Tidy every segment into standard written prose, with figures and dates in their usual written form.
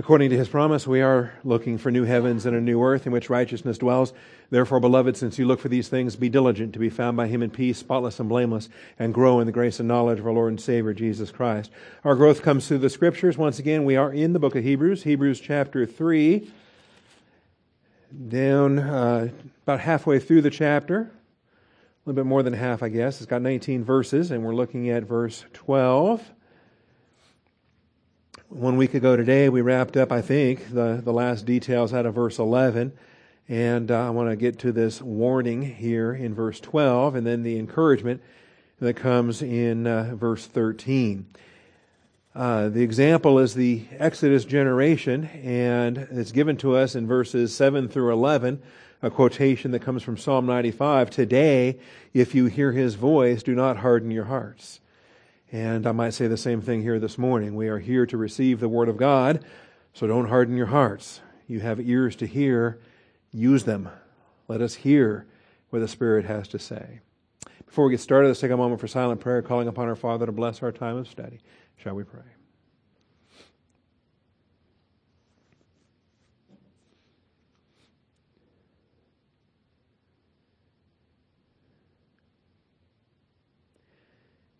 According to His promise, we are looking for new heavens and a new earth in which righteousness dwells. Therefore, beloved, since you look for these things, be diligent to be found by Him in peace, spotless and blameless, and grow in the grace and knowledge of our Lord and Savior, Jesus Christ. Our growth comes through the Scriptures. Once again, we are in the book of Hebrews, Hebrews chapter 3, down about halfway through the chapter. A little bit more than half, I guess. It's got 19 verses, and we're looking at verse 12. 1 week ago today, we wrapped up, I think, the last details out of verse 11. And I want to get to this warning here in verse 12 and then the encouragement that comes in verse 13. The example is the Exodus generation, and it's given to us in verses 7 through 11, a quotation that comes from Psalm 95. Today, if you hear His voice, do not harden your hearts. And I might say the same thing here this morning. We are here to receive the Word of God, so don't harden your hearts. You have ears to hear, use them. Let us hear what the Spirit has to say. Before we get started, let's take a moment for silent prayer, calling upon our Father to bless our time of study. Shall we pray?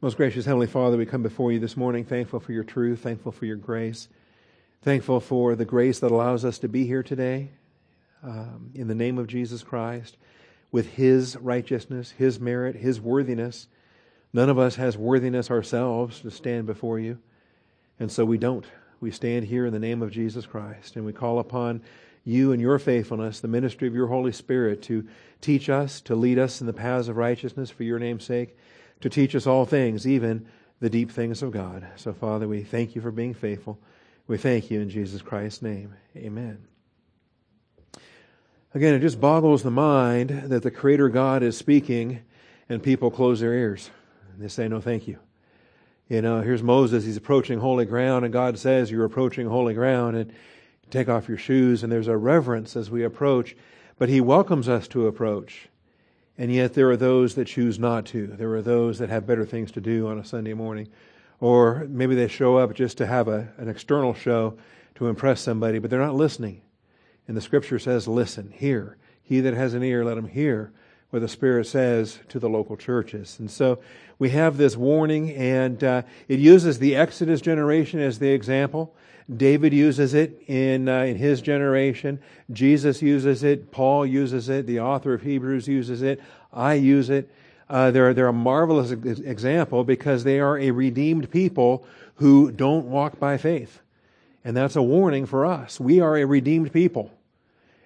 Most gracious Heavenly Father, we come before You this morning thankful for Your truth, thankful for Your grace, thankful for the grace that allows us to be here today in the name of Jesus Christ with His righteousness, His merit, His worthiness. None of us has worthiness ourselves to stand before You, and so we don't. We stand here in the name of Jesus Christ, and we call upon You and Your faithfulness, the ministry of Your Holy Spirit, to teach us, to lead us in the paths of righteousness for Your name's sake, to teach us all things, even the deep things of God. So, Father, we thank You for being faithful. We thank You in Jesus Christ's name. Amen. Again, it just boggles the mind that the Creator God is speaking and people close their ears. And they say, no, thank you. You know, here's Moses. He's approaching holy ground, and God says, you're approaching holy ground, and take off your shoes. And there's a reverence as we approach, but He welcomes us to approach. And yet there are those that choose not to. There are those that have better things to do on a Sunday morning. Or maybe they show up just to have an external show to impress somebody, but they're not listening. And the Scripture says, listen, hear. He that has an ear, let him hear what the Spirit says to the local churches. And so we have this warning, and it uses the Exodus generation as the example. David uses it in his generation. Jesus uses it. Paul uses it. The author of Hebrews uses it. I use it. They're a marvelous example because they are a redeemed people who don't walk by faith. And that's a warning for us. We are a redeemed people.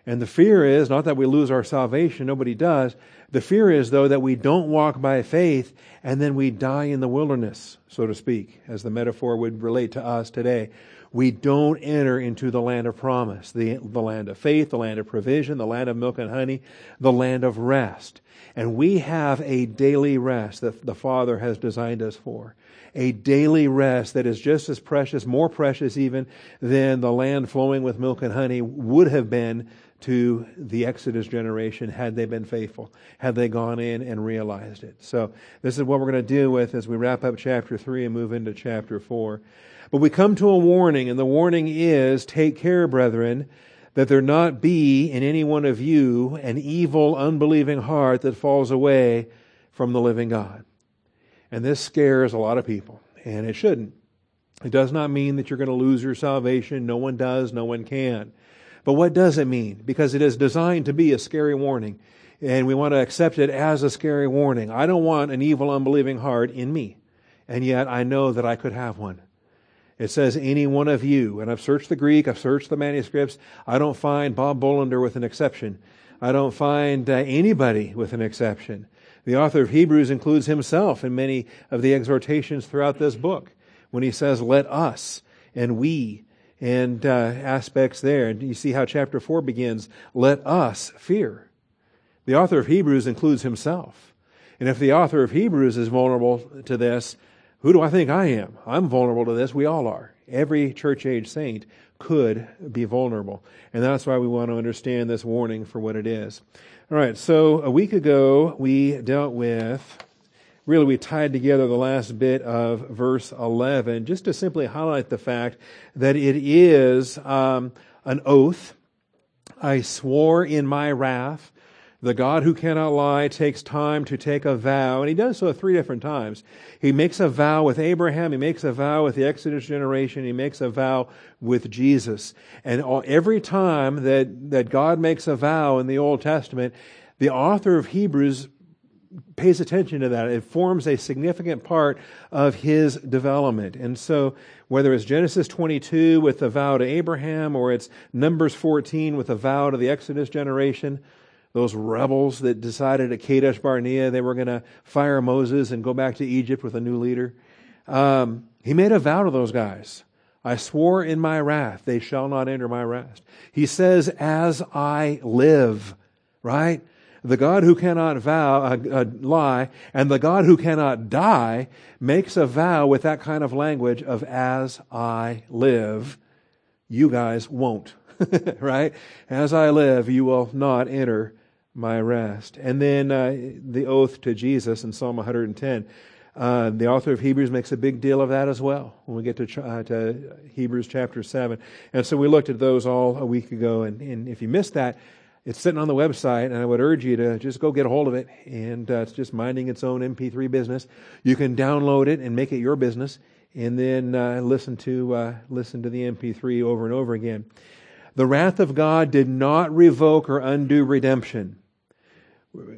And the fear is not that we lose our salvation. Nobody does. The fear is, though, that we don't walk by faith and then we die in the wilderness, so to speak, as the metaphor would relate to us today. We don't enter into the land of promise, the land of faith, the land of provision, the land of milk and honey, the land of rest. And we have a daily rest that the Father has designed us for. A daily rest that is just as precious, more precious even, than the land flowing with milk and honey would have been to the Exodus generation had they been faithful, had they gone in and realized it. So this is what we're going to deal with as we wrap up chapter 3 and move into chapter 4. But we come to a warning, and the warning is, take care, brethren, that there not be in any one of you an evil, unbelieving heart that falls away from the living God. And this scares a lot of people, and it shouldn't. It does not mean that you're going to lose your salvation. No one does, no one can. But what does it mean? Because it is designed to be a scary warning, and we want to accept it as a scary warning. I don't want an evil, unbelieving heart in me, and yet I know that I could have one. It says, any one of you. And I've searched the Greek, I've searched the manuscripts. I don't find Bob Bolander with an exception. I don't find anybody with an exception. The author of Hebrews includes himself in many of the exhortations throughout this book when he says, let us and we and aspects there. And you see how chapter 4 begins, let us fear. The author of Hebrews includes himself. And if the author of Hebrews is vulnerable to this, who do I think I am? I'm vulnerable to this. We all are. Every church-age saint could be vulnerable. And that's why we want to understand this warning for what it is. All right, so a week ago, we dealt with really we tied together the last bit of verse 11 just to simply highlight the fact that it is an oath. I swore in my wrath. The God who cannot lie takes time to take a vow, and he does so 3 different times. He makes a vow with Abraham, he makes a vow with the Exodus generation, he makes a vow with Jesus. And every time that God makes a vow in the Old Testament, the author of Hebrews pays attention to that. It forms a significant part of his development. And so whether it's Genesis 22 with the vow to Abraham, or it's Numbers 14 with a vow to the Exodus generation, those rebels that decided at Kadesh Barnea they were going to fire Moses and go back to Egypt with a new leader. He made a vow to those guys. I swore in my wrath, they shall not enter my rest. He says, as I live, right? The God who cannot lie and the God who cannot die makes a vow with that kind of language of as I live, you guys won't, right? As I live, you will not enter my rest. And then the oath to Jesus in Psalm 110. The author of Hebrews makes a big deal of that as well when we get to Hebrews chapter 7. And so we looked at those all a week ago. And if you missed that, it's sitting on the website, and I would urge you to just go get a hold of it. And it's just minding its own MP3 business. You can download it and make it your business, and then listen to the MP3 over and over again. The wrath of God did not revoke or undo redemption.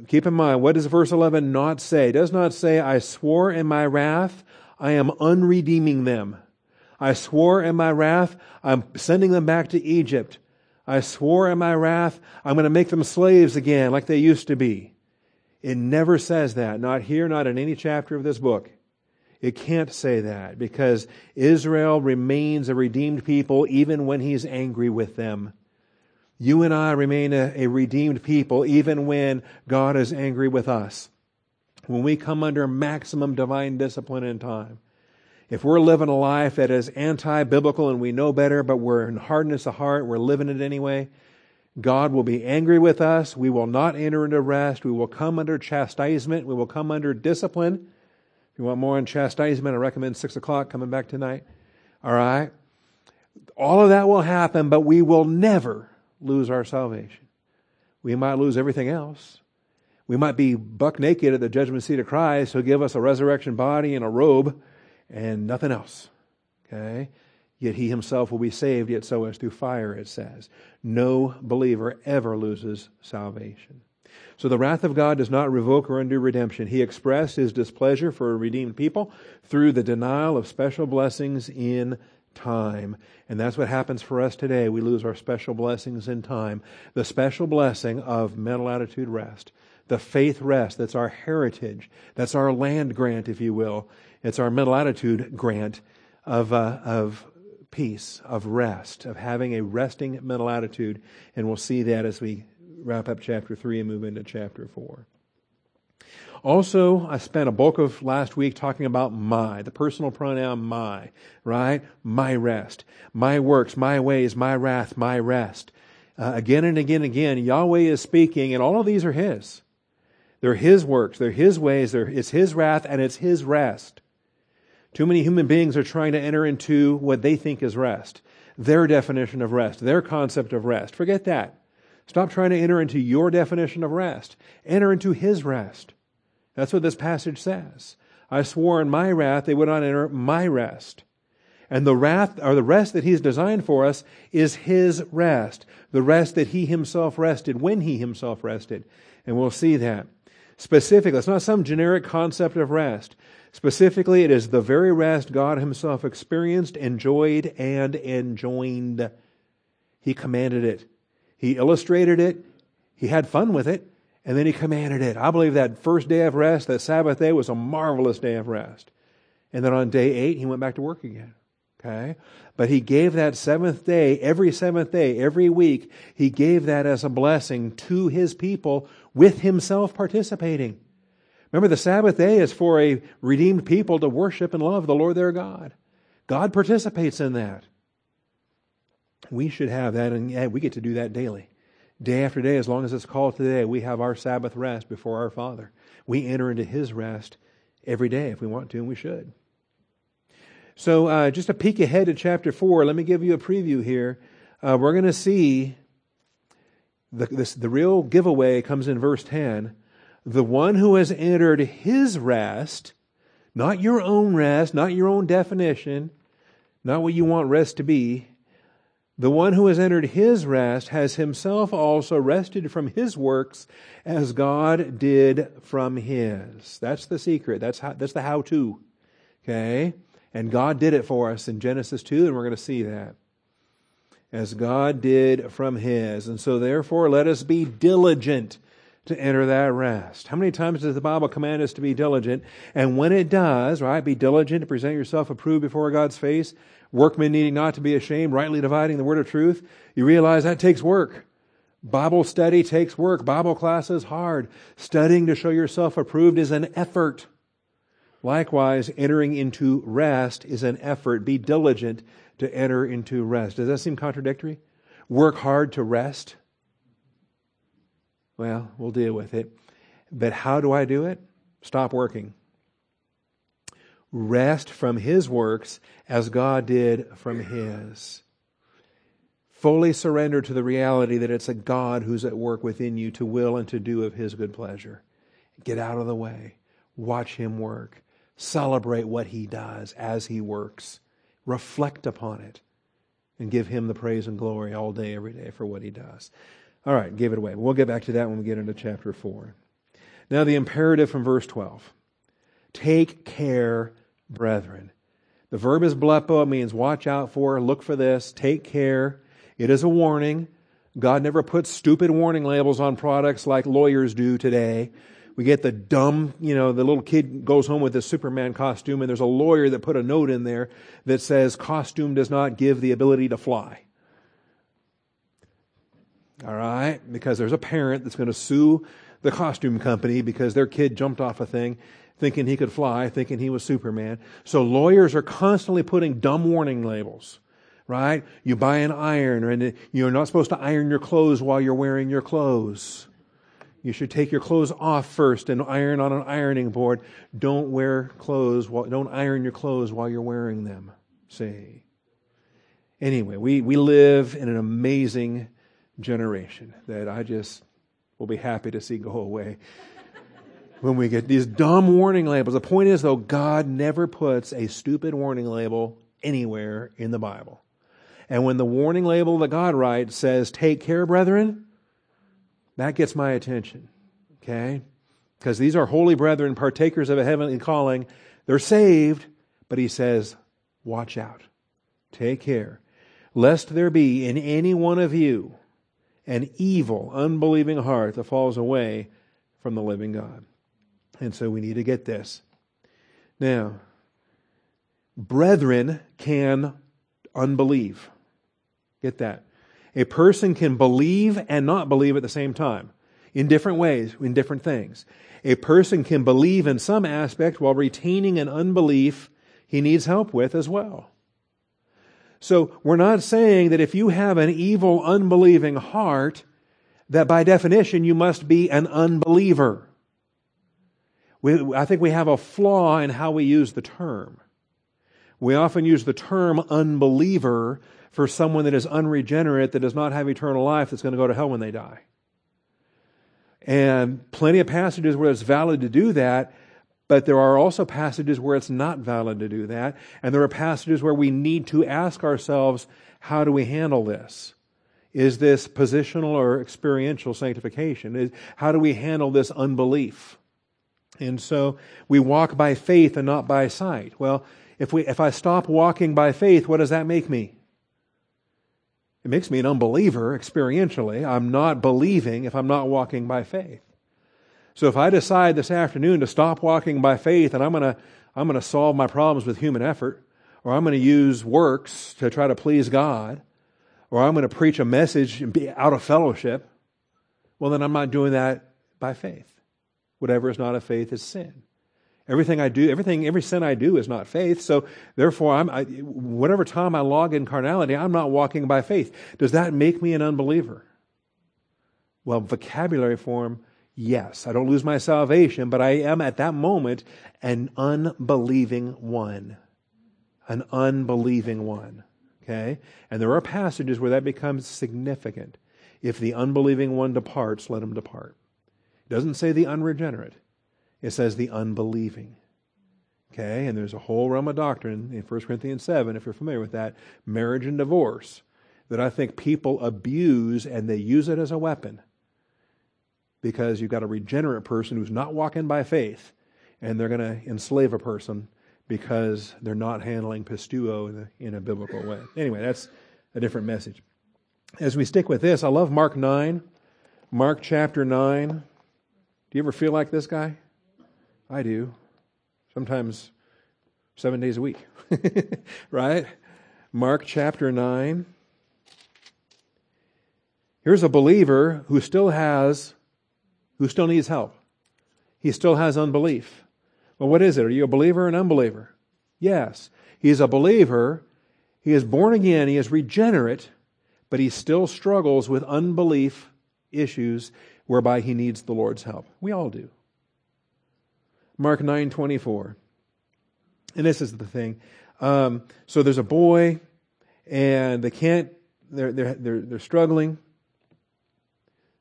Keep in mind, what does verse 11 not say? It does not say, I swore in my wrath, I am unredeeming them. I swore in my wrath, I'm sending them back to Egypt. I swore in my wrath, I'm going to make them slaves again like they used to be. It never says that. Not here, not in any chapter of this book. It can't say that because Israel remains a redeemed people even when he's angry with them. You and I remain a redeemed people even when God is angry with us. When we come under maximum divine discipline in time. If we're living a life that is anti-biblical and we know better, but we're in hardness of heart, we're living it anyway, God will be angry with us. We will not enter into rest. We will come under chastisement. We will come under discipline. If you want more on chastisement, I recommend 6 o'clock coming back tonight. All right? All of that will happen, but we will never lose our salvation. We might lose everything else. We might be buck naked at the judgment seat of Christ, who'll give us a resurrection body and a robe, and nothing else, okay? Yet he himself will be saved, yet so as through fire, it says. No believer ever loses salvation. So the wrath of God does not revoke or undo redemption. He expressed his displeasure for a redeemed people through the denial of special blessings in time. And that's what happens for us today. We lose our special blessings in time. The special blessing of mental attitude rest. The faith rest, that's our heritage. That's our land grant, if you will. It's our mental attitude grant of peace, of rest, of having a resting mental attitude. And we'll see that as we wrap up chapter 3 and move into chapter 4. Also, I spent a bulk of last week talking about my, the personal pronoun my, right? My rest, my works, my ways, my wrath, my rest. Again and again and again, Yahweh is speaking, and all of these are his. They're his works, they're his ways, it's his wrath, and it's his rest. Too many human beings are trying to enter into what they think is rest, their definition of rest, their concept of rest. Forget that. Stop trying to enter into your definition of rest. Enter into his rest. That's what this passage says. I swore in my wrath they would not enter my rest. And the rest that he's designed for us is his rest. The rest that he himself rested when he himself rested. And we'll see that. Specifically, it's not some generic concept of rest. Specifically, it is the very rest God himself experienced, enjoyed, and enjoined. He commanded it. He illustrated it. He had fun with it. And then he commanded it. I believe that first day of rest, that Sabbath day, was a marvelous day of rest. And then on day 8, he went back to work again. Okay? But he gave that 7th day, every 7th day, every week, he gave that as a blessing to his people with himself participating. Remember, the Sabbath day is for a redeemed people to worship and love the Lord their God. God participates in that. We should have that, and we get to do that daily. Day after day, as long as it's called today, we have our Sabbath rest before our Father. We enter into his rest every day if we want to, and we should. So just a peek ahead to chapter 4. Let me give you a preview here. We're going to see the real giveaway comes in verse 10. The one who has entered his rest, not your own rest, not your own definition, not what you want rest to be. The one who has entered his rest has himself also rested from his works as God did from his. That's the secret. That's the how-to. Okay? And God did it for us in Genesis 2, and we're going to see that. As God did from his. And so therefore, let us be diligent to enter that rest. How many times does the Bible command us to be diligent? And when it does, right, be diligent to present yourself approved before God's face, workmen needing not to be ashamed, rightly dividing the word of truth. You realize that takes work. Bible study takes work. Bible class is hard. Studying to show yourself approved is an effort. Likewise, entering into rest is an effort. Be diligent to enter into rest. Does that seem contradictory? Work hard to rest? Well, we'll deal with it. But how do I do it? Stop working. Rest from his works as God did from his. Fully surrender to the reality that it's a God who's at work within you to will and to do of his good pleasure. Get out of the way. Watch him work. Celebrate what he does as he works. Reflect upon it and give him the praise and glory all day, every day for what he does. All right, give it away. We'll get back to that when we get into chapter 4. Now the imperative from verse 12. Take care, brethren. The verb is blepo. It means watch out for, look for this, take care. It is a warning. God never puts stupid warning labels on products like lawyers do today. We get the dumb, the little kid goes home with his Superman costume, and there's a lawyer that put a note in there that says, costume does not give the ability to fly. All right? Because there's a parent that's going to sue the costume company because their kid jumped off a thing thinking he could fly, thinking he was Superman. So lawyers are constantly putting dumb warning labels, right? You buy an iron, and you're not supposed to iron your clothes while you're wearing your clothes. You should take your clothes off first and iron on an ironing board. Don't iron your clothes while you're wearing them. See? Anyway, we live in an amazing generation that I just will be happy to see go away when we get these dumb warning labels. The point is, though, God never puts a stupid warning label anywhere in the Bible. And when the warning label that God writes says, take care, brethren, that gets my attention, okay? Because these are holy brethren, partakers of a heavenly calling. They're saved, but he says, watch out, take care, lest there be in any one of you an evil, unbelieving heart that falls away from the living God. And so we need to get this. Now, brethren can unbelieve. Get that. A person can believe and not believe at the same time, in different ways, in different things. A person can believe in some aspect while retaining an unbelief he needs help with as well. So we're not saying that if you have an evil, unbelieving heart, that by definition you must be an unbeliever. I think we have a flaw in how we use the term. We often use the term unbeliever for someone that is unregenerate, that does not have eternal life, that's going to go to hell when they die. And plenty of passages where it's valid to do that, but there are also passages where it's not valid to do that. And there are passages where we need to ask ourselves, how do we handle this? Is this positional or experiential sanctification? How do we handle this unbelief? And so we walk by faith and not by sight. Well, if I stop walking by faith, what does that make me? It makes me an unbeliever experientially. I'm not believing if I'm not walking by faith. So if I decide this afternoon to stop walking by faith and I'm going to solve my problems with human effort, or I'm going to use works to try to please God, or I'm going to preach a message and be out of fellowship, well, then I'm not doing that by faith. Whatever is not of faith is sin. Everything I do, every sin I do is not faith. So therefore, whatever time I log in carnality, I'm not walking by faith. Does that make me an unbeliever? Well, vocabulary form, Yes, I don't lose my salvation, but I am at that moment an unbelieving one. An unbelieving one. Okay? And there are passages where that becomes significant. If the unbelieving one departs, let him depart. It doesn't say the unregenerate. It says the unbelieving. Okay? And there's a whole realm of doctrine in 1 Corinthians 7, if you're familiar with that, marriage and divorce, that I think people abuse and they use it as a weapon. Because you've got a regenerate person who's not walking by faith, and they're going to enslave a person because they're not handling pistuo in a biblical way. Anyway, that's a different message. As we stick with this, I love Mark 9, Mark chapter 9. Do you ever feel like this guy? I do. Sometimes 7 days a week, right? Mark chapter 9. Here's a believer who still needs help. He still has unbelief. Well, what is it? Are you a believer or an unbeliever? Yes. He's a believer. He is born again. He is regenerate. But he still struggles with unbelief issues whereby he needs the Lord's help. We all do. Mark 9:24. And this is the thing. So there's a boy, and they're struggling.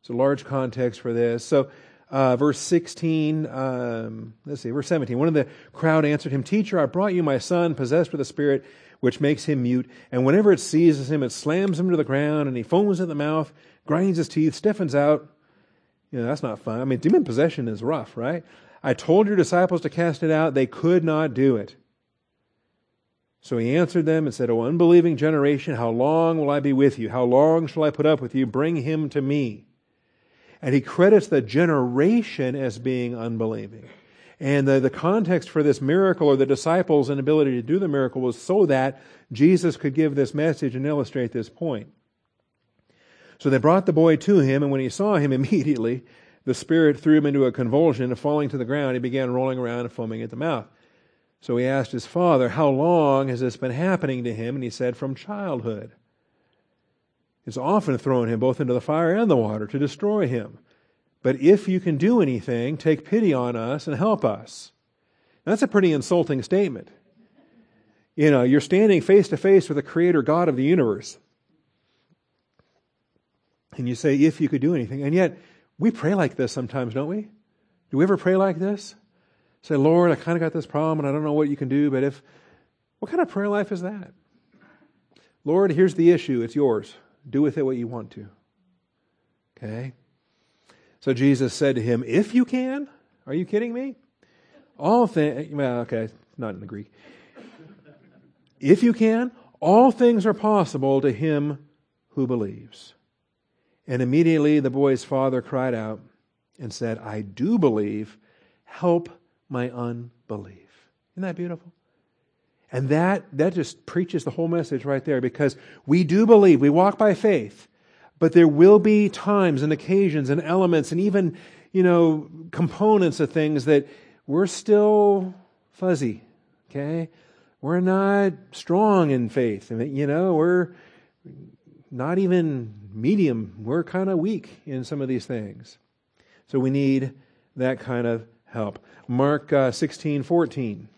It's a large context for this. So verse 16, verse 17. One of the crowd answered him, "Teacher, I brought you my son, possessed with a spirit which makes him mute. And whenever it seizes him, it slams him to the ground, and he foams at the mouth, grinds his teeth, stiffens out." You know, that's not fun. I mean, demon possession is rough, right? "I told your disciples to cast it out. They could not do it." So he answered them and said, "O unbelieving generation, how long will I be with you? How long shall I put up with you? Bring him to me." And he credits the generation as being unbelieving. And the context for this miracle, or the disciples' inability to do the miracle, was so that Jesus could give this message and illustrate this point. So they brought the boy to him, and when he saw him, immediately the spirit threw him into a convulsion, and falling to the ground, he began rolling around and foaming at the mouth. So he asked his father, "How long has this been happening to him?" And he said, "From childhood. It's often thrown him both into the fire and the water to destroy him. But if you can do anything, take pity on us and help us." Now, that's a pretty insulting statement. You know, you're standing face to face with the creator God of the universe. And you say, if you could do anything. And yet, we pray like this sometimes, don't we? Do we ever pray like this? Say, "Lord, I kind of got this problem and I don't know what you can do, but if..." What kind of prayer life is that? "Lord, here's the issue. It's yours. Do with it what you want to." Okay? So Jesus said to him, "If you can?" Are you kidding me? All things... Well, okay, not in the Greek. "If you can, all things are possible to him who believes." And immediately the boy's father cried out and said, "I do believe. Help my unbelief." Isn't that beautiful? And that just preaches the whole message right there, because we do believe, we walk by faith, but there will be times and occasions and elements and even, you know, components of things that we're still fuzzy, okay? We're not strong in faith, you know, we're not even medium, we're kind of weak in some of these things. So we need that kind of help. Mark 16:14.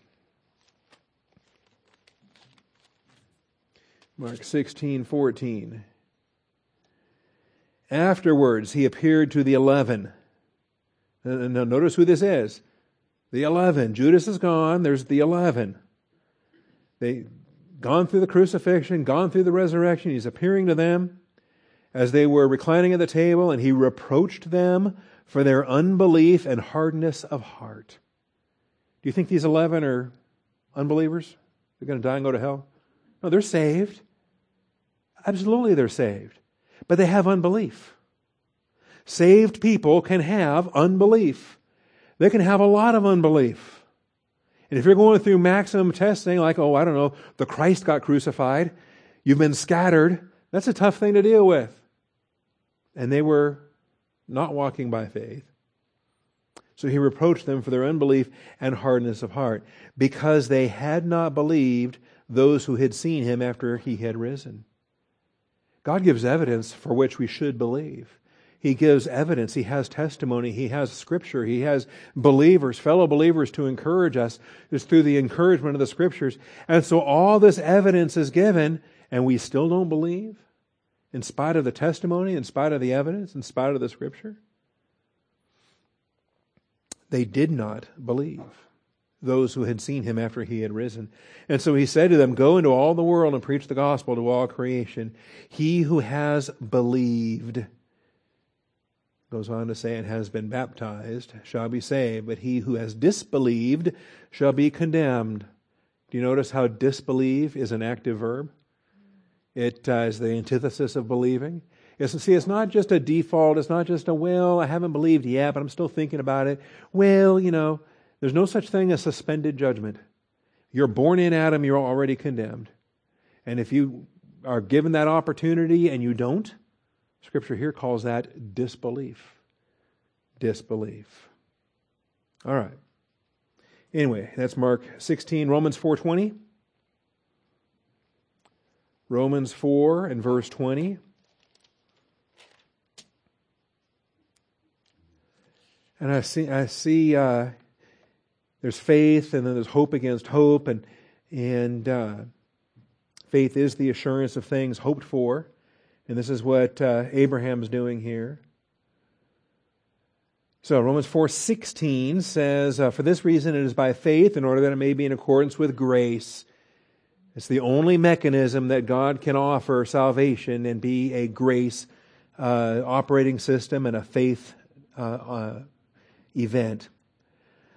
Mark 16:14. "Afterwards, he appeared to the 11. Now, notice who this is. The 11. Judas is gone. There's the 11. They've gone through the crucifixion, gone through the resurrection. He's appearing to them as they were reclining at the table, and he reproached them for their unbelief and hardness of heart. Do you think these 11 are unbelievers? They're going to die and go to hell? No, they're saved. Absolutely, they're saved. But they have unbelief. Saved people can have unbelief. They can have a lot of unbelief. And if you're going through maximum testing, like, oh, I don't know, the Christ got crucified, you've been scattered, that's a tough thing to deal with. And they were not walking by faith. So he reproached them for their unbelief and hardness of heart, because they had not believed those who had seen him after he had risen. God gives evidence for which we should believe. He gives evidence, he has testimony, he has scripture, he has believers, fellow believers to encourage us. It's through the encouragement of the scriptures. And so all this evidence is given and we still don't believe in spite of the testimony, in spite of the evidence, in spite of the scripture. They did not believe, those who had seen him after he had risen. And so he said to them, "Go into all the world and preach the gospel to all creation. He who has believed," goes on to say, "and has been baptized shall be saved, but he who has disbelieved shall be condemned." Do you notice how disbelieve is an active verb? It is the antithesis of believing. It's not just a default. It's not just a, well, I haven't believed yet, but I'm still thinking about it. Well, you know, there's no such thing as suspended judgment. You're born in Adam, you're already condemned. And if you are given that opportunity and you don't, Scripture here calls that disbelief. Disbelief. All right. Anyway, that's Mark 16, Romans 4:20. Romans 4 and verse 20. And I see there's faith, and then there's hope against hope, and faith is the assurance of things hoped for. And this is what Abraham's doing here. So Romans 4:16 says, "For this reason it is by faith, in order that it may be in accordance with grace." It's the only mechanism that God can offer salvation and be a grace operating system and a faith event.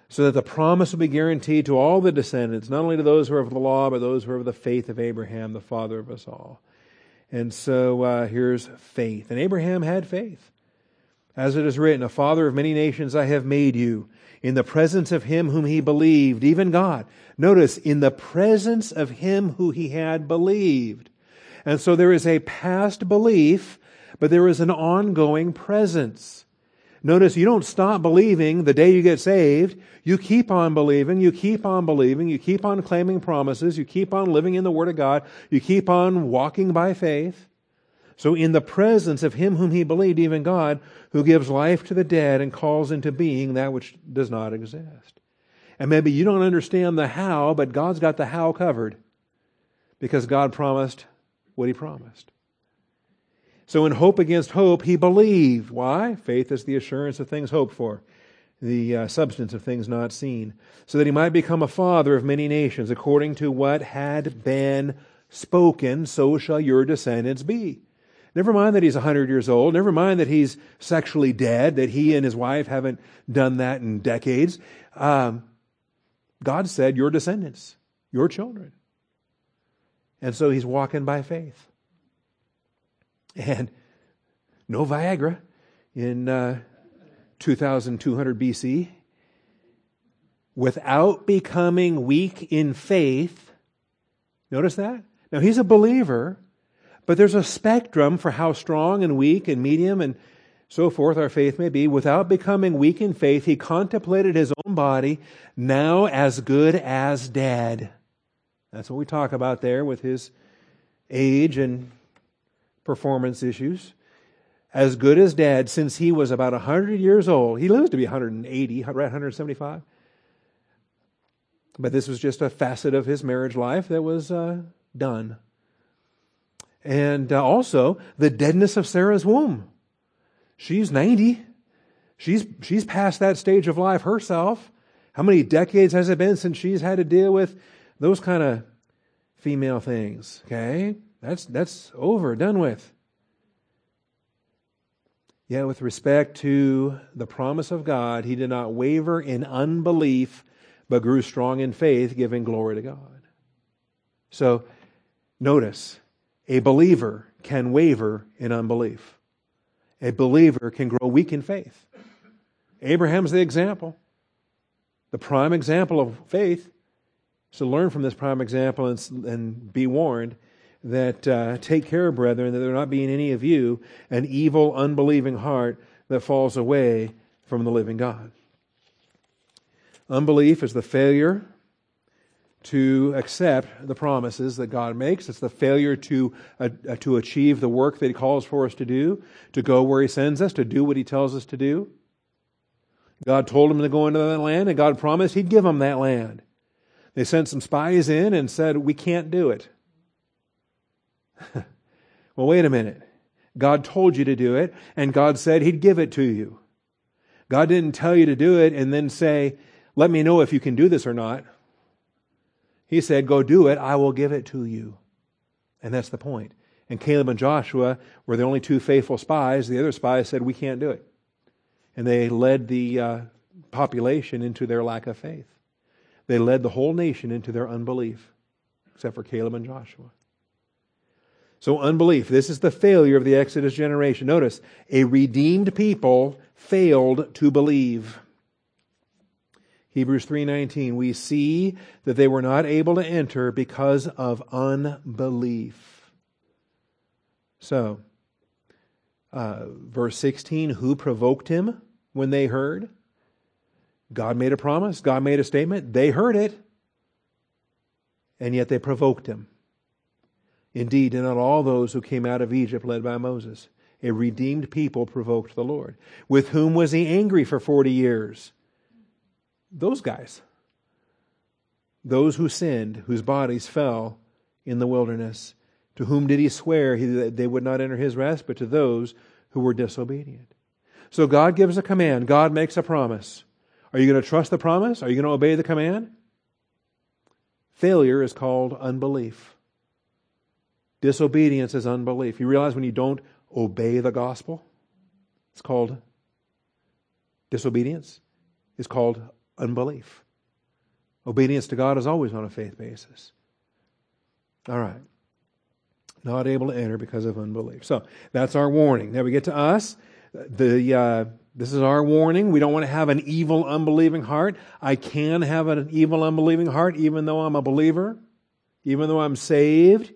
So that the promise will be guaranteed to all the descendants, not only to those who are of the law, but those who are of the faith of Abraham, the father of us all. And so here's faith. And Abraham had faith. As it is written, "A father of many nations I have made you, in the presence of him whom he believed, even God." Notice, in the presence of him who he had believed. And so there is a past belief, but there is an ongoing presence. Notice, you don't stop believing the day you get saved. You keep on believing, you keep on believing, you keep on claiming promises, you keep on living in the Word of God, you keep on walking by faith. So in the presence of him whom he believed, even God, who gives life to the dead and calls into being that which does not exist. And maybe you don't understand the how, but God's got the how covered, because God promised what he promised. So in hope against hope, he believed. Why? Faith is the assurance of things hoped for, the substance of things not seen. So that he might become a father of many nations, according to what had been spoken, so shall your descendants be. Never mind that he's 100 years old. Never mind that he's sexually dead, that he and his wife haven't done that in decades. God said, your descendants, your children. And so he's walking by faith. And no Viagra in 2200 BC. Without becoming weak in faith. Notice that? Now he's a believer, but there's a spectrum for how strong and weak and medium and so forth our faith may be. Without becoming weak in faith, he contemplated his own body, now as good as dead. That's what we talk about there with his age and performance issues. As good as dead, since he was about 100 years old. He lived to be 180, right, 175. But this was just a facet of his marriage life that was done. And also, the deadness of Sarah's womb. She's 90. She's past that stage of life herself. How many decades has it been since she's had to deal with those kind of female things? Okay? That's over, done with. Yet with respect to the promise of God, he did not waver in unbelief, but grew strong in faith, giving glory to God. So, notice, a believer can waver in unbelief. A believer can grow weak in faith. Abraham's the example, the prime example of faith. So learn from this prime example and be warned that take care, brethren, that there not be in any of you an evil, unbelieving heart that falls away from the living God. Unbelief is the failure to accept the promises that God makes. It's the failure to achieve the work that He calls for us to do, to go where He sends us, to do what He tells us to do. God told them to go into that land, and God promised He'd give them that land. They sent some spies in and said, "We can't do it." Well, wait a minute. God told you to do it, and God said He'd give it to you. God didn't tell you to do it and then say, "Let me know if you can do this or not." He said, "Go do it. I will give it to you." And that's the point. And Caleb and Joshua were the only two faithful spies. The other spies said, "We can't do it." And they led the population into their lack of faith. They led the whole nation into their unbelief, except for Caleb and Joshua. So unbelief, this is the failure of the Exodus generation. Notice, a redeemed people failed to believe. Hebrews 3:19, we see that they were not able to enter because of unbelief. So, verse 16, who provoked Him when they heard? God made a promise. God made a statement. They heard it. And yet they provoked Him. Indeed, not all those who came out of Egypt led by Moses. A redeemed people provoked the Lord. With whom was He angry for 40 years? Those guys. Those who sinned, whose bodies fell in the wilderness. To whom did He swear that they would not enter His rest, but to those who were disobedient? So God gives a command. God makes a promise. Are you going to trust the promise? Are you going to obey the command? Failure is called unbelief. Disobedience is unbelief. You realize when you don't obey the gospel, it's called disobedience. It's called unbelief. Obedience to God is always on a faith basis. All right. Not able to enter because of unbelief. So that's our warning. Now we get to us. This is our warning. We don't want to have an evil, unbelieving heart. I can have an evil, unbelieving heart even though I'm a believer, even though I'm saved.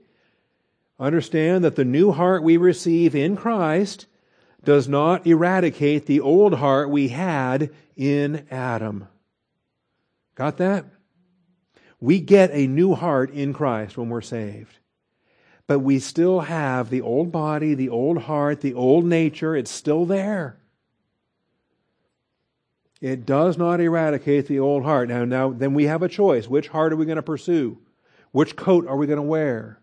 Understand that the new heart we receive in Christ does not eradicate the old heart we had in Adam. Got that? We get a new heart in Christ when we're saved. But we still have the old body, the old heart, the old nature. It's still there. It does not eradicate the old heart. Now, then we have a choice. Which heart are we going to pursue? Which coat are we going to wear?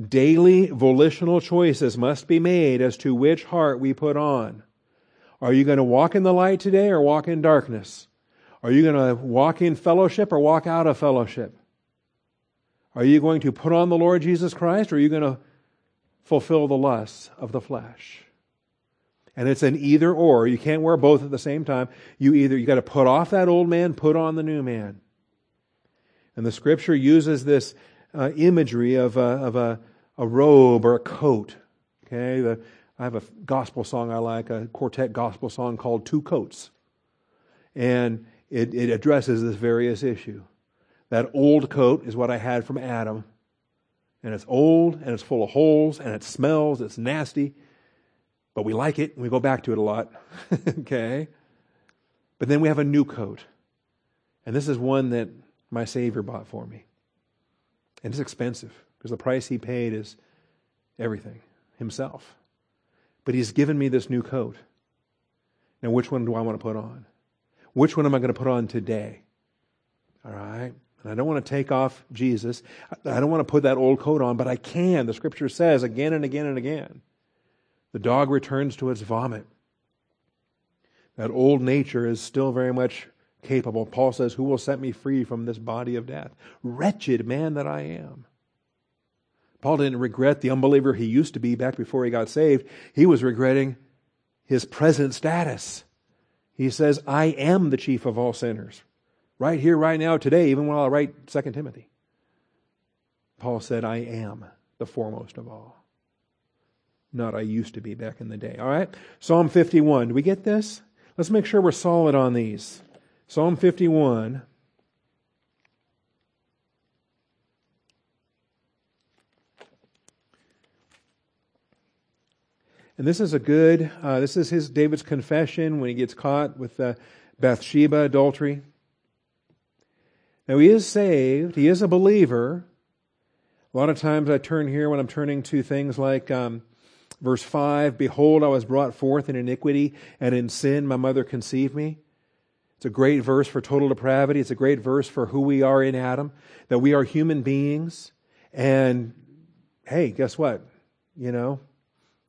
Daily volitional choices must be made as to which heart we put on. Are you going to walk in the light today or walk in darkness? Are you going to walk in fellowship or walk out of fellowship? Are you going to put on the Lord Jesus Christ, or are you going to fulfill the lusts of the flesh? And it's an either or. You can't wear both at the same time. You got to put off that old man, put on the new man. And the Scripture uses this imagery of a robe or a coat. Okay, I have a gospel song I like, a quartet gospel song called "Two Coats," and it addresses this various issue. That old coat is what I had from Adam. And it's old, and it's full of holes, and it smells, it's nasty. But we like it, and we go back to it a lot. Okay? But then we have a new coat. And this is one that my Savior bought for me. And it's expensive, because the price He paid is everything, Himself. But He's given me this new coat. Now, which one do I want to put on? Which one am I going to put on today? All right? And I don't want to take off Jesus. I don't want to put that old coat on, but I can. The Scripture says again and again and again, the dog returns to its vomit. That old nature is still very much capable. Paul says, who will set me free from this body of death? Wretched man that I am. Paul didn't regret the unbeliever he used to be back before he got saved. He was regretting his present status. He says, I am the chief of all sinners. Right here, right now, today, even while I write 2 Timothy. Paul said, I am the foremost of all. Not I used to be back in the day. All right? Psalm 51. Do we get this? Let's make sure we're solid on these. Psalm 51. And this is a good, this is David's confession when he gets caught with Bathsheba adultery. Now, he is saved. He is a believer. A lot of times I turn here when I'm turning to things like verse 5, behold, I was brought forth in iniquity, and in sin my mother conceived me. It's a great verse for total depravity. It's a great verse for who we are in Adam, that we are human beings. And hey, guess what? You know,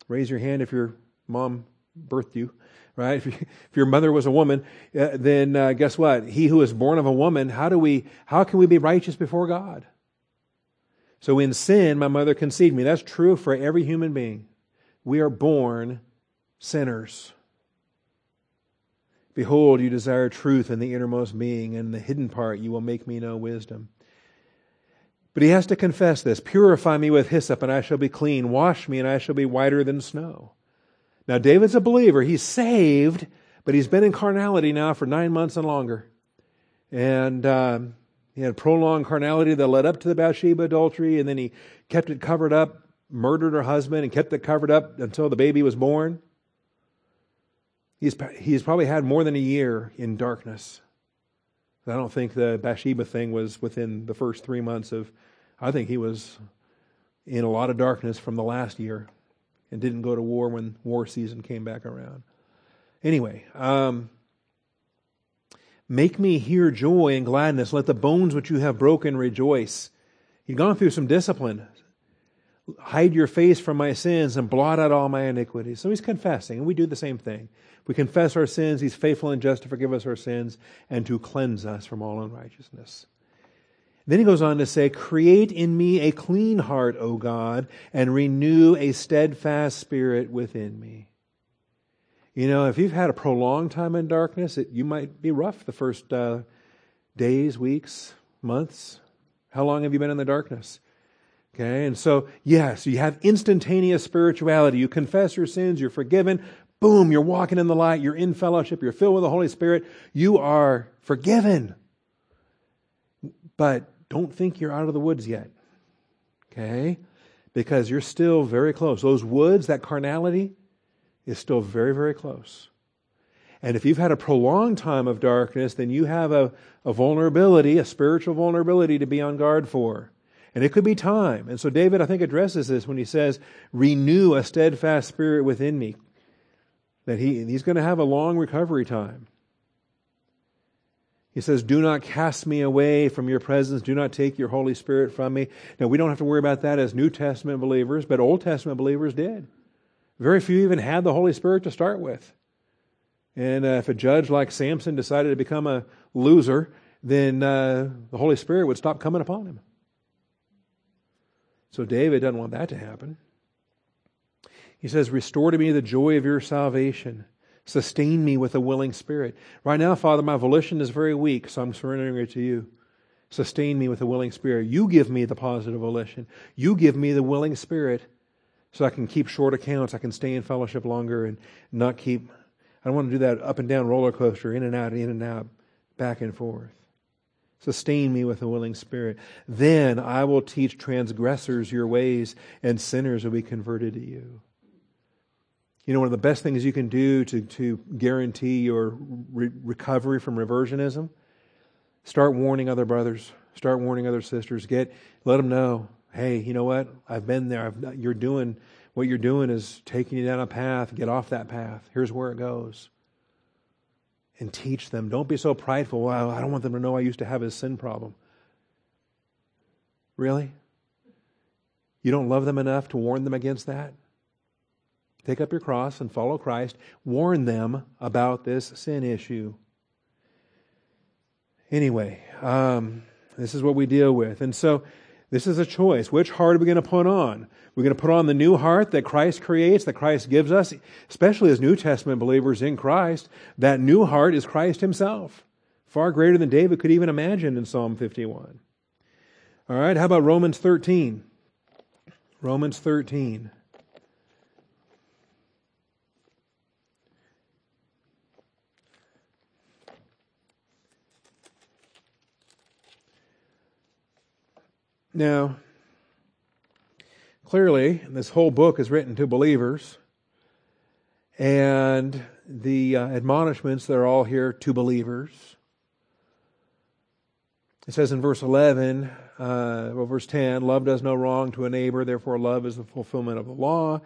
raise your hand if your mom birthed you, right? If your mother was a woman, then guess what? He who is born of a woman, how can we be righteous before God? So in sin, my mother conceived me. That's true for every human being. We are born sinners. Behold, you desire truth in the innermost being, and in the hidden part you will make me know wisdom. But he has to confess this. Purify me with hyssop, and I shall be clean. Wash me, and I shall be whiter than snow. Now, David's a believer. He's saved, but he's been in carnality now for 9 months and longer. And he had prolonged carnality that led up to the Bathsheba adultery, and then he kept it covered up, murdered her husband, and kept it covered up until the baby was born. He's probably had more than a year in darkness. I don't think the Bathsheba thing was within the first 3 months of, I think he was in a lot of darkness from the last year and didn't go to war when war season came back around. Anyway, make me hear joy and gladness. Let the bones which you have broken rejoice. He'd gone through some discipline. Hide your face from my sins and blot out all my iniquities. So he's confessing, and we do the same thing. We confess our sins. He's faithful and just to forgive us our sins and to cleanse us from all unrighteousness. Then he goes on to say, create in me a clean heart, O God, and renew a steadfast spirit within me. You know, if you've had a prolonged time in darkness, you might be rough the first days, weeks, months. How long have you been in the darkness? Okay, and so, yes, you have instantaneous spirituality. You confess your sins, you're forgiven. Boom, you're walking in the light, you're in fellowship, you're filled with the Holy Spirit. You are forgiven. But don't think you're out of the woods yet. Okay? Because you're still very close. Those woods, that carnality, is still very, very close. And if you've had a prolonged time of darkness, then you have a vulnerability, a spiritual vulnerability to be on guard for. And it could be time. And so David, I think, addresses this when he says, renew a steadfast spirit within me. That he's going to have a long recovery time. He says, do not cast me away from your presence. Do not take your Holy Spirit from me. Now, we don't have to worry about that as New Testament believers, but Old Testament believers did. Very few even had the Holy Spirit to start with. And if a judge like Samson decided to become a loser, then the Holy Spirit would stop coming upon him. So David doesn't want that to happen. He says, restore to me the joy of your salvation. Sustain me with a willing spirit. Right now, Father, my volition is very weak, so I'm surrendering it to you. Sustain me with a willing spirit. You give me the positive volition. You give me the willing spirit so I can keep short accounts. I can stay in fellowship longer and not keep... I don't want to do that up and down roller coaster, in and out, back and forth. Sustain me with a willing spirit. Then I will teach transgressors your ways, and sinners will be converted to you. You know, one of the best things you can do to guarantee your recovery from reversionism, start warning other brothers, start warning other sisters. Let them know, hey, you know what? I've been there. What you're doing is taking you down a path. Get off that path. Here's where it goes. And teach them. Don't be so prideful. Well, I don't want them to know I used to have a sin problem. Really? You don't love them enough to warn them against that? Take up your cross and follow Christ. Warn them about this sin issue. Anyway, this is what we deal with. And so this is a choice. Which heart are we going to put on? We're going to put on the new heart that Christ creates, that Christ gives us, especially as New Testament believers in Christ. That new heart is Christ himself, far greater than David could even imagine in Psalm 51. All right, how about Romans 13? Romans 13. Now, clearly, this whole book is written to believers, and the admonishments, they're all here to believers. It says in verse 11, verse 10, love does no wrong to a neighbor, therefore love is the fulfillment of the law.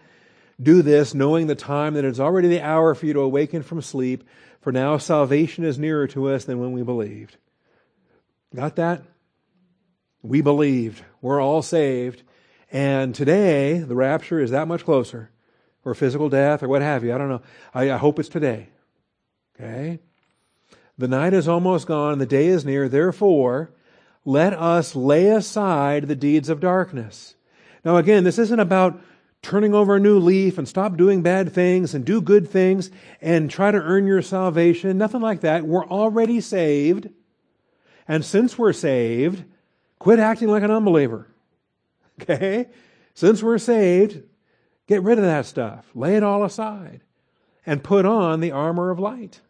Do this, knowing the time, that it is already the hour for you to awaken from sleep, for now salvation is nearer to us than when we believed. Got that? We believed. We're all saved. And today, the rapture is that much closer. Or physical death, or what have you. I don't know. I hope it's today. Okay? The night is almost gone, the day is near. Therefore, let us lay aside the deeds of darkness. Now again, this isn't about turning over a new leaf and stop doing bad things and do good things and try to earn your salvation. Nothing like that. We're already saved. And since we're saved, quit acting like an unbeliever. Okay? Since we're saved, get rid of that stuff. Lay it all aside and put on the armor of light.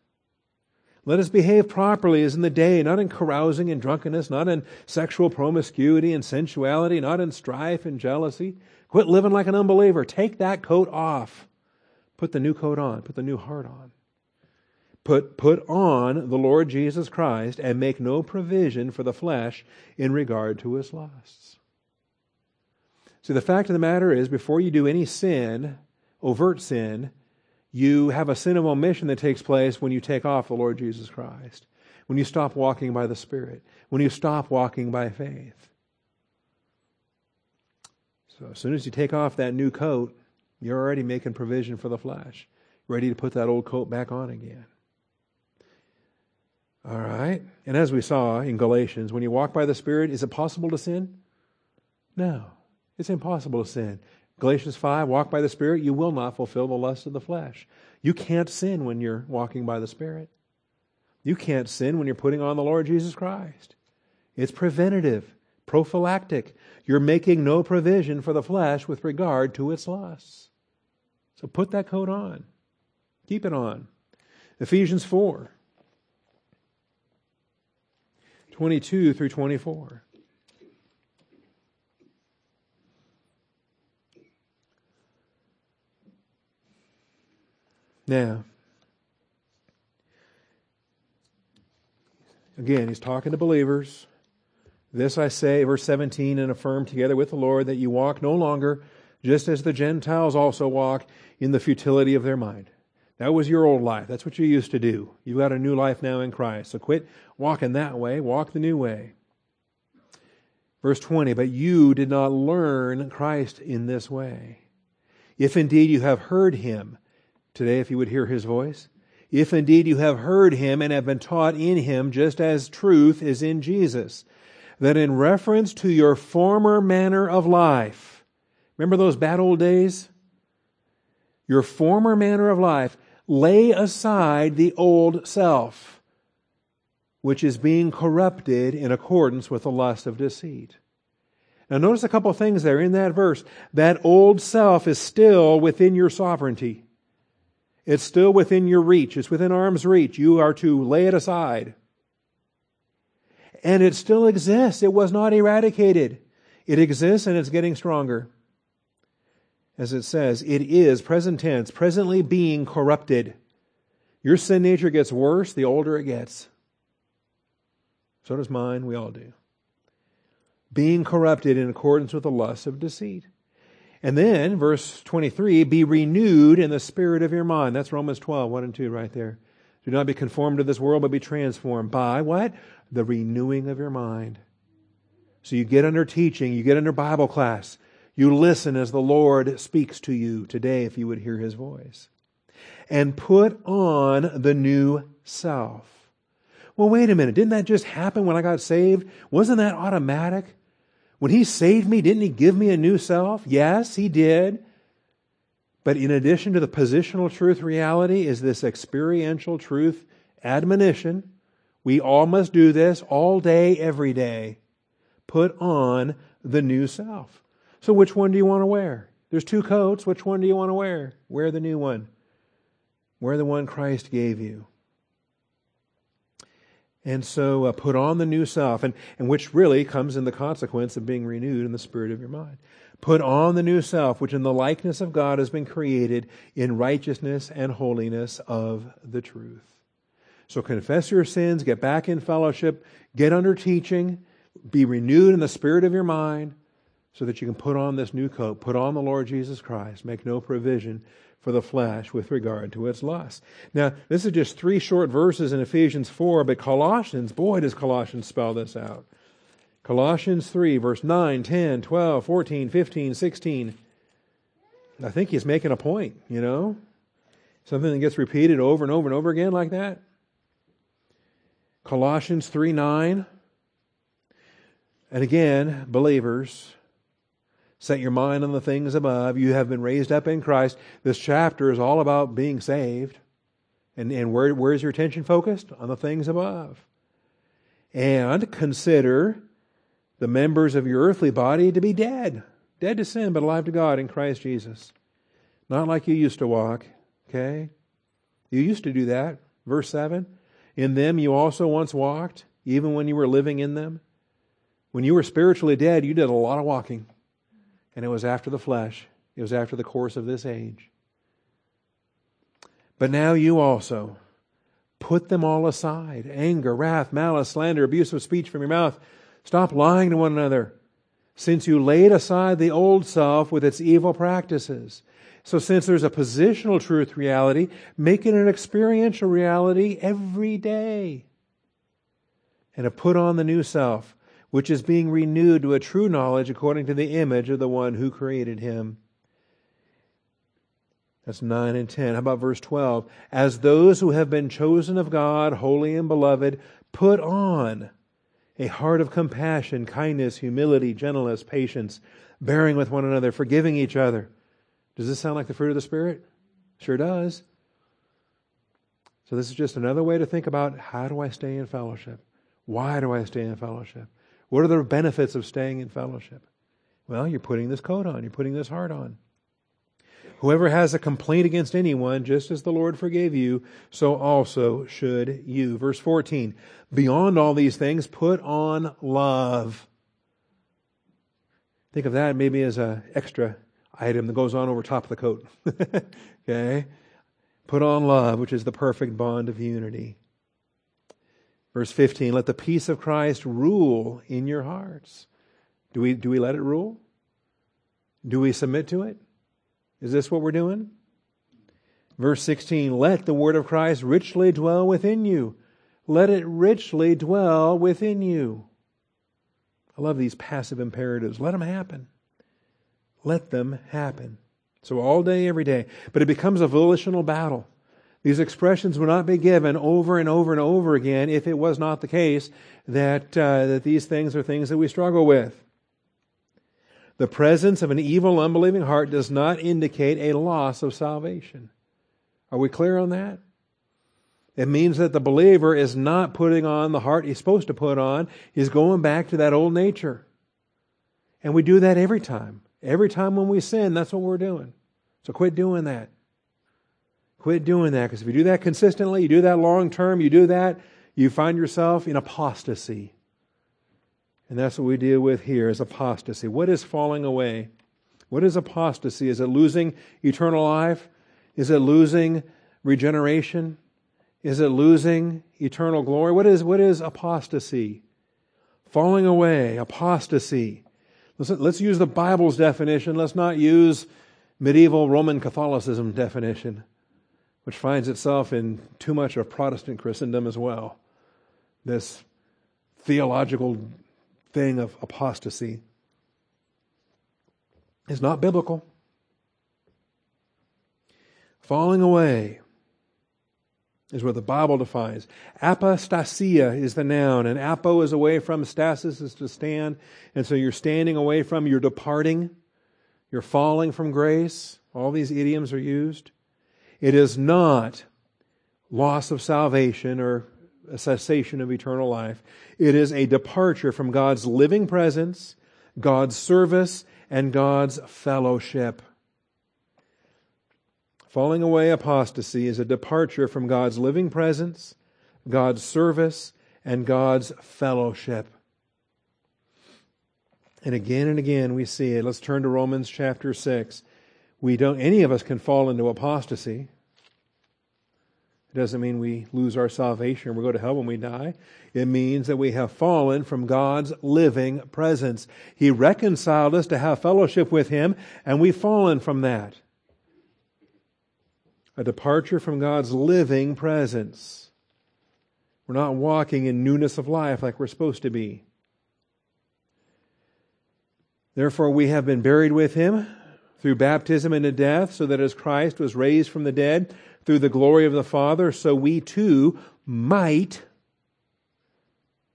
Let us behave properly as in the day, not in carousing and drunkenness, not in sexual promiscuity and sensuality, not in strife and jealousy. Quit living like an unbeliever. Take that coat off. Put the new coat on. Put the new heart on. Put on the Lord Jesus Christ and make no provision for the flesh in regard to his lusts. See, the fact of the matter is, before you do any sin, overt sin, you have a sin of omission that takes place when you take off the Lord Jesus Christ, when you stop walking by the Spirit, when you stop walking by faith. So as soon as you take off that new coat, you're already making provision for the flesh, ready to put that old coat back on again. All right. And as we saw in Galatians, when you walk by the Spirit, is it possible to sin? No. It's impossible to sin. Galatians 5, walk by the Spirit, you will not fulfill the lust of the flesh. You can't sin when you're walking by the Spirit. You can't sin when you're putting on the Lord Jesus Christ. It's preventative, prophylactic. You're making no provision for the flesh with regard to its lusts. So put that coat on. Keep it on. Ephesians 4, 22 through 24. Now, again, he's talking to believers. This I say, verse 17, and affirm together with the Lord that you walk no longer, just as the Gentiles also walk, in the futility of their mind. That was your old life. That's what you used to do. You've got a new life now in Christ. So quit walking that way. Walk the new way. Verse 20, but you did not learn Christ in this way. If indeed you have heard him, today, if you would hear his voice, if indeed you have heard him and have been taught in him, just as truth is in Jesus, that in reference to your former manner of life, remember those bad old days? Your former manner of life, lay aside the old self, which is being corrupted in accordance with the lust of deceit. Now notice a couple of things there in that verse. That old self is still within your sovereignty. It's still within your reach. It's within arm's reach. You are to lay it aside. And it still exists. It was not eradicated. It exists and it's getting stronger. As it says, it is, present tense, presently being corrupted. Your sin nature gets worse the older it gets. So does mine. We all do. Being corrupted in accordance with the lust of deceit. And then, verse 23, be renewed in the spirit of your mind. That's Romans 12, 1 and 2 right there. Do not be conformed to this world, but be transformed by what? The renewing of your mind. So you get under teaching, you get under Bible class. You listen as the Lord speaks to you today, if you would hear his voice. And put on the new self. Well, wait a minute. Didn't that just happen when I got saved? Wasn't that automatic? When he saved me, didn't he give me a new self? Yes, he did. But in addition to the positional truth reality is this experiential truth admonition. We all must do this all day, every day. Put on the new self. So which one do you want to wear? There's two coats. Which one do you want to wear? Wear the new one. Wear the one Christ gave you. And so put on the new self, and which really comes in the consequence of being renewed in the spirit of your mind. Put on the new self, which in the likeness of God has been created in righteousness and holiness of the truth. So confess your sins, get back in fellowship, get under teaching, be renewed in the spirit of your mind so that you can put on this new coat, put on the Lord Jesus Christ, make no provision for the flesh with regard to its lusts. Now, this is just three short verses in Ephesians 4, but Colossians, boy, does Colossians spell this out. Colossians 3, verse 9, 10, 12, 14, 15, 16. I think he's making a point, you know? Something that gets repeated over and over and over again like that. Colossians 3, 9. And again, believers, set your mind on the things above. You have been raised up in Christ. This chapter is all about being saved. And where is your attention focused? On the things above. And consider the members of your earthly body to be dead. Dead to sin, but alive to God in Christ Jesus. Not like you used to walk. Okay? You used to do that. Verse 7. In them you also once walked, even when you were living in them. When you were spiritually dead, you did a lot of walking. And it was after the flesh. It was after the course of this age. But now you also put them all aside. Anger, wrath, malice, slander, abusive speech from your mouth. Stop lying to one another. Since you laid aside the old self with its evil practices. So since there's a positional truth reality, make it an experiential reality every day. And to put on the new self, which is being renewed to a true knowledge according to the image of the one who created him. That's 9 and 10. How about verse 12? As those who have been chosen of God, holy and beloved, put on a heart of compassion, kindness, humility, gentleness, patience, bearing with one another, forgiving each other. Does this sound like the fruit of the Spirit? Sure does. So this is just another way to think about, how do I stay in fellowship? Why do I stay in fellowship? What are the benefits of staying in fellowship? Well, you're putting this coat on. You're putting this heart on. Whoever has a complaint against anyone, just as the Lord forgave you, so also should you. Verse 14, beyond all these things, put on love. Think of that maybe as an extra item that goes on over top of the coat. Okay? Put on love, which is the perfect bond of unity. Verse 15, let the peace of Christ rule in your hearts. Do we let it rule? Do we submit to it? Is this what we're doing? Verse 16, let the word of Christ richly dwell within you. Let it richly dwell within you. I love these passive imperatives. Let them happen. Let them happen. So all day, every day. But it becomes a volitional battle. These expressions would not be given over and over and over again if it was not the case that these things are things that we struggle with. The presence of an evil, unbelieving heart does not indicate a loss of salvation. Are we clear on that? It means that the believer is not putting on the heart he's supposed to put on. He's going back to that old nature. And we do that every time. Every time when we sin, that's what we're doing. So quit doing that. Quit doing that, because if you do that consistently, you do that long term, you do that, you find yourself in apostasy. And that's what we deal with here, is apostasy. What is falling away? What is apostasy? Is it losing eternal life? Is it losing regeneration? Is it losing eternal glory? What is apostasy? Falling away, apostasy. Let's use the Bible's definition. Let's not use medieval Roman Catholicism definition, which finds itself in too much of Protestant Christendom as well. This theological thing of apostasy is not biblical. Falling away is what the Bible defines. Apostasia is the noun, and apo is away from, stasis is to stand, and so you're standing away from, you're departing, you're falling from grace. All these idioms are used. It is not loss of salvation or a cessation of eternal life. It is a departure from God's living presence, God's service, and God's fellowship. Falling away, apostasy, is a departure from God's living presence, God's service, and God's fellowship. And again we see it. Let's turn to Romans chapter 6. Any of us can fall into apostasy. It doesn't mean we lose our salvation or we go to hell when we die. It means that we have fallen from God's living presence. He reconciled us to have fellowship with Him, and we've fallen from that. A departure from God's living presence. We're not walking in newness of life like we're supposed to be. Therefore, we have been buried with Him through baptism into death, so that as Christ was raised from the dead through the glory of the Father, so we too might,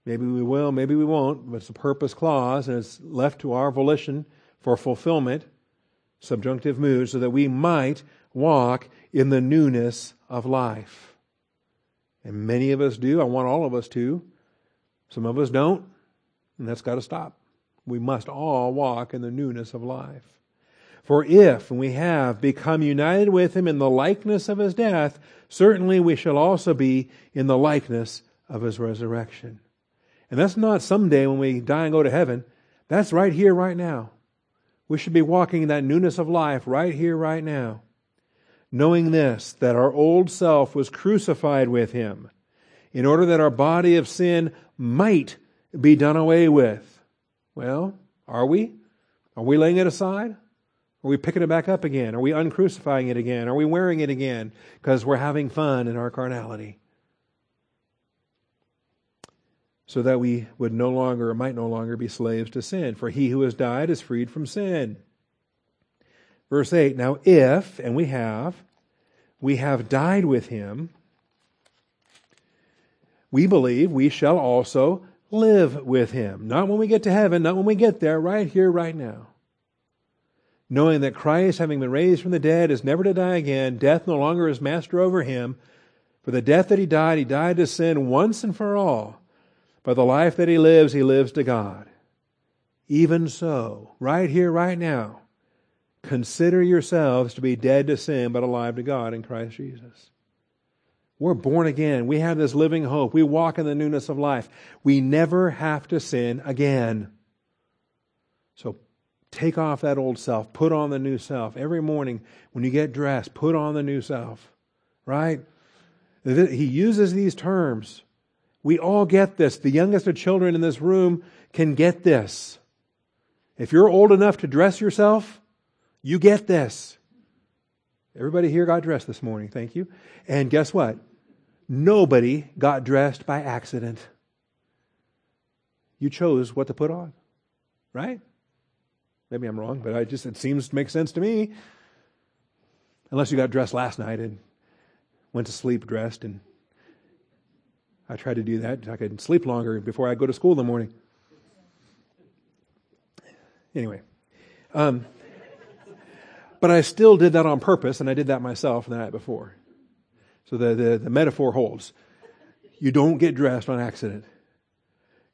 maybe we will, maybe we won't, but it's a purpose clause and it's left to our volition for fulfillment, subjunctive mood, so that we might walk in the newness of life. And many of us do. I want all of us to. Some of us don't, and that's got to stop. We must all walk in the newness of life. For if we have become united with Him in the likeness of His death, certainly we shall also be in the likeness of His resurrection. And that's not someday when we die and go to heaven. That's right here, right now. We should be walking in that newness of life right here, right now. Knowing this, that our old self was crucified with Him, in order that our body of sin might be done away with. Well, are we? Are we laying it aside? Are we picking it back up again? Are we uncrucifying it again? Are we wearing it again because we're having fun in our carnality? So that we would no longer, or might no longer, be slaves to sin. For he who has died is freed from sin. Verse 8, now if, and we have died with Him, we believe we shall also live with Him. Not when we get to heaven, not when we get there, right here, right now. Knowing that Christ, having been raised from the dead, is never to die again. Death no longer is master over Him. For the death that He died to sin once and for all. But the life that He lives to God. Even so, right here, right now, consider yourselves to be dead to sin, but alive to God in Christ Jesus. We're born again. We have this living hope. We walk in the newness of life. We never have to sin again. So take off that old self. Put on the new self. Every morning when you get dressed, put on the new self. Right? He uses these terms. We all get this. The youngest of children in this room can get this. If you're old enough to dress yourself, you get this. Everybody here got dressed this morning. Thank you. And guess what? Nobody got dressed by accident. You chose what to put on. Right? Maybe I'm wrong, but it seems to make sense to me. Unless you got dressed last night and went to sleep dressed, and I tried to do that. I could sleep longer before I go to school in the morning. Anyway, but I still did that on purpose, and I did that myself the night before. So the metaphor holds. You don't get dressed on accident.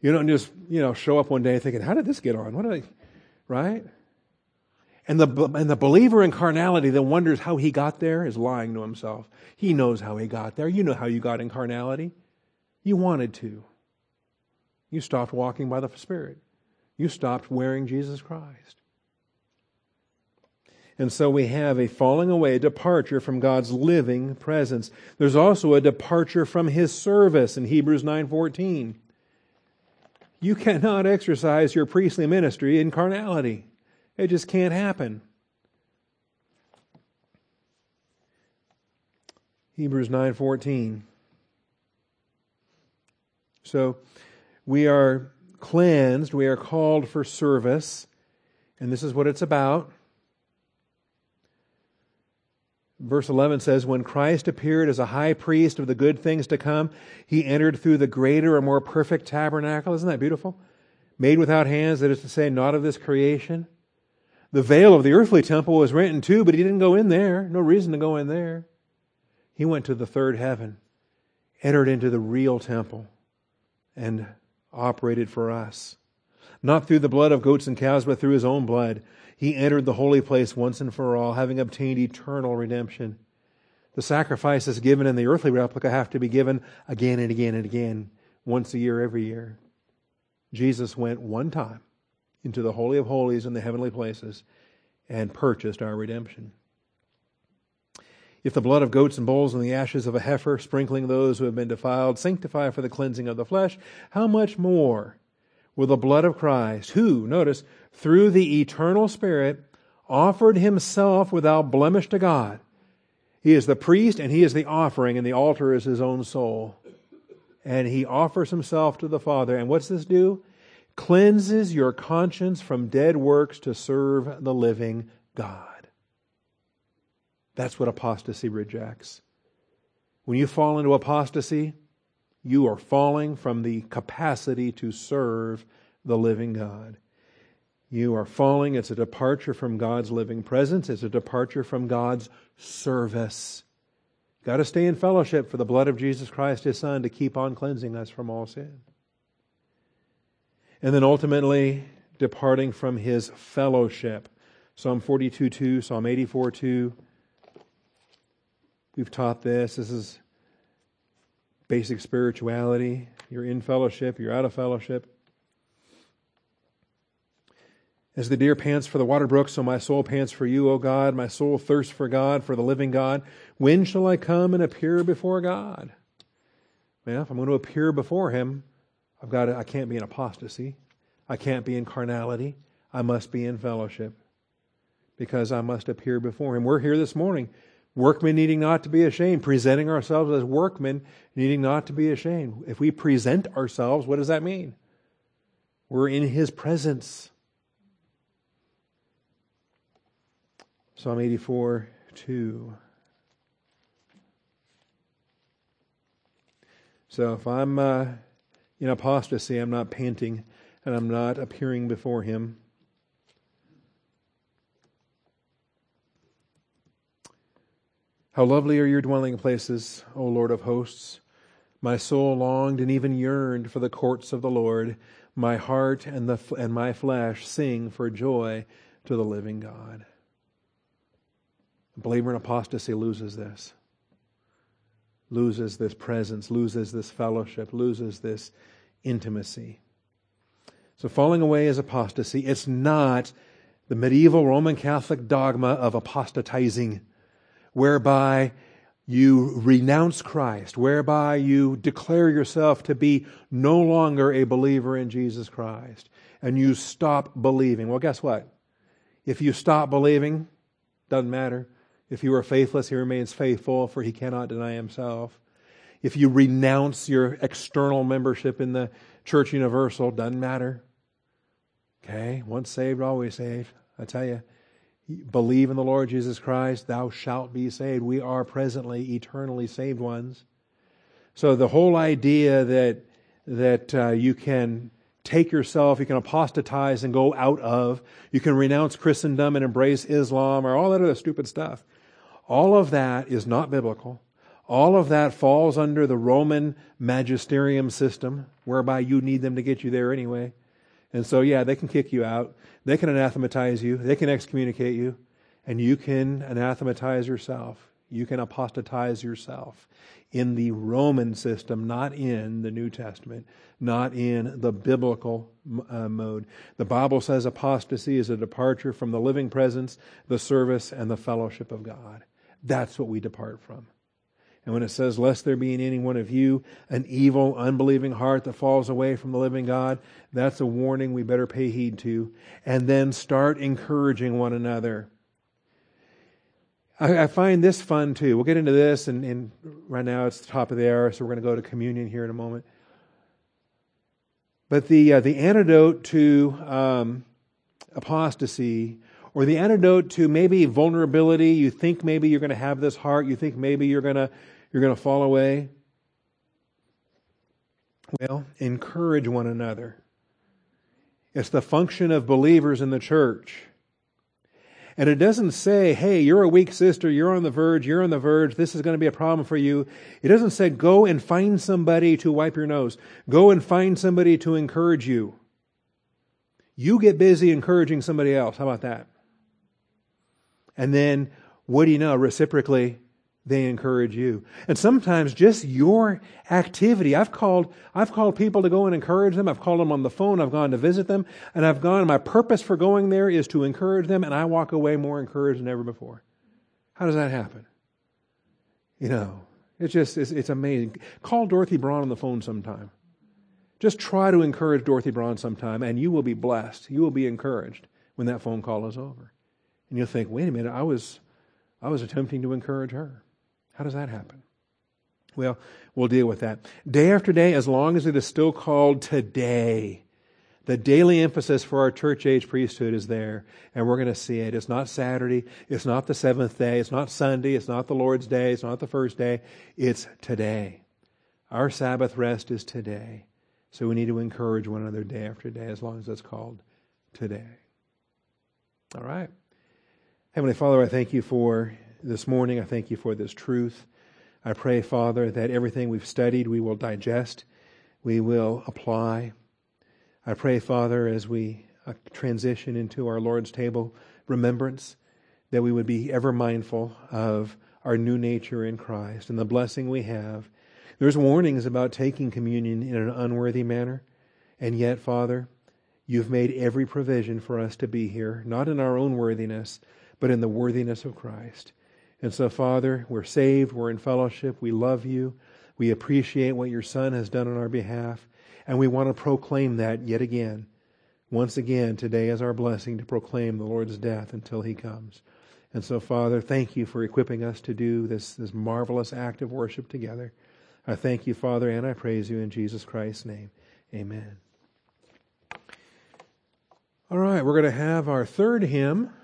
You don't just show up one day thinking, "How did this get on? What did I?" Right? And the believer in carnality that wonders how he got there is lying to himself. He knows how he got there. You know how you got in carnality. You wanted to. You stopped walking by the Spirit. You stopped wearing Jesus Christ. And so we have a falling away, departure from God's living presence. There's also a departure from His service in Hebrews 9:14. You cannot exercise your priestly ministry in carnality. It just can't happen. Hebrews 9:14. So we are cleansed, we are called for service, and this is what it's about. Verse 11 says, when Christ appeared as a high priest of the good things to come, He entered through the greater and more perfect tabernacle. Isn't that beautiful? Made without hands, that is to say, not of this creation. The veil of the earthly temple was rent in two, but He didn't go in there. No reason to go in there. He went to the third heaven, entered into the real temple, and operated for us. Not through the blood of goats and cows, but through His own blood. He entered the holy place once and for all, having obtained eternal redemption. The sacrifices given in the earthly replica have to be given again and again and again, once a year, every year. Jesus went one time into the Holy of Holies in the heavenly places and purchased our redemption. If the blood of goats and bulls and the ashes of a heifer, sprinkling those who have been defiled, sanctify for the cleansing of the flesh, how much more will the blood of Christ, who, notice, through the eternal Spirit, offered himself without blemish to God. He is the priest and he is the offering, and the altar is his own soul. And he offers himself to the Father. And what's this do? Cleanses your conscience from dead works to serve the living God. That's what apostasy rejects. When you fall into apostasy, you are falling from the capacity to serve the living God. You are falling. It's a departure from God's living presence. It's a departure from God's service. Got to stay in fellowship for the blood of Jesus Christ, His Son, to keep on cleansing us from all sin. And then ultimately, departing from His fellowship. Psalm 42:2, Psalm 84:2. We've taught this. This is basic spirituality. You're in fellowship. You're out of fellowship. As the deer pants for the water brook, so my soul pants for you, O God. My soul thirsts for God, for the living God. When shall I come and appear before God? Well, if I'm going to appear before Him, I can't be in apostasy. I can't be in carnality. I must be in fellowship, because I must appear before Him. We're here this morning, workmen needing not to be ashamed, presenting ourselves as workmen needing not to be ashamed. If we present ourselves, what does that mean? We're in His presence. Psalm 84:2. So if I'm in apostasy, I'm not panting and I'm not appearing before Him. How lovely are your dwelling places, O Lord of hosts. My soul longed and even yearned for the courts of the Lord. My heart and my flesh sing for joy to the living God. A believer in apostasy loses this presence, loses this fellowship, loses this intimacy. So falling away is apostasy. It's not the medieval Roman Catholic dogma of apostatizing, whereby you renounce Christ, whereby you declare yourself to be no longer a believer in Jesus Christ, and you stop believing. Well, guess what? If you stop believing, doesn't matter. If you are faithless, He remains faithful, for He cannot deny Himself. If you renounce your external membership in the Church Universal, doesn't matter. Okay, once saved, always saved. I tell you, believe in the Lord Jesus Christ, thou shalt be saved. We are presently eternally saved ones. So the whole idea that you can take yourself, you can apostatize and go out of, you can renounce Christendom and embrace Islam, or all that other stupid stuff. All of that is not biblical. All of that falls under the Roman magisterium system, whereby you need them to get you there anyway. And so, yeah, they can kick you out. They can anathematize you. They can excommunicate you. And you can anathematize yourself. You can apostatize yourself in the Roman system, not in the New Testament, not in the biblical mode. The Bible says apostasy is a departure from the living presence, the service, and the fellowship of God. That's what we depart from. And when it says, lest there be in any one of you an evil, unbelieving heart that falls away from the living God, that's a warning we better pay heed to. And then start encouraging one another. I find this fun too. We'll get into this, and right now it's the top of the hour, so we're going to go to communion here in a moment. But the antidote to apostasy, or the antidote to maybe vulnerability, you think maybe you're going to have this heart, you think maybe you're going to fall away. Well, encourage one another. It's the function of believers in the church. And it doesn't say, hey, you're a weak sister, you're on the verge, this is going to be a problem for you. It doesn't say, go and find somebody to wipe your nose. Go and find somebody to encourage you. You get busy encouraging somebody else. How about that? And then, what do you know, reciprocally, they encourage you. And sometimes just your activity. I've called people to go and encourage them. I've called them on the phone. I've gone to visit them. And my purpose for going there is to encourage them. And I walk away more encouraged than ever before. How does that happen? You know, it's just, it's amazing. Call Dorothy Braun on the phone sometime. Just try to encourage Dorothy Braun sometime, and you will be blessed. You will be encouraged when that phone call is over. And you'll think, wait a minute, I was attempting to encourage her. How does that happen? Well, we'll deal with that. Day after day, as long as it is still called today, the daily emphasis for our church-age priesthood is there, and we're going to see it. It's not Saturday. It's not the seventh day. It's not Sunday. It's not the Lord's day. It's not the first day. It's today. Our Sabbath rest is today. So we need to encourage one another day after day, as long as it's called today. All right. Heavenly Father, I thank you for this morning. I thank you for this truth. I pray, Father, that everything we've studied, we will digest, we will apply. I pray, Father, as we transition into our Lord's table remembrance, that we would be ever mindful of our new nature in Christ and the blessing we have. There's warnings about taking communion in an unworthy manner, and yet, Father, you've made every provision for us to be here, not in our own worthiness, but in the worthiness of Christ. And so, Father, we're saved, we're in fellowship, we love you, we appreciate what your Son has done on our behalf, and we want to proclaim that yet again. Once again, today is our blessing to proclaim the Lord's death until he comes. And so, Father, thank you for equipping us to do this marvelous act of worship together. I thank you, Father, and I praise you in Jesus Christ's name. Amen. All right, we're going to have our third hymn.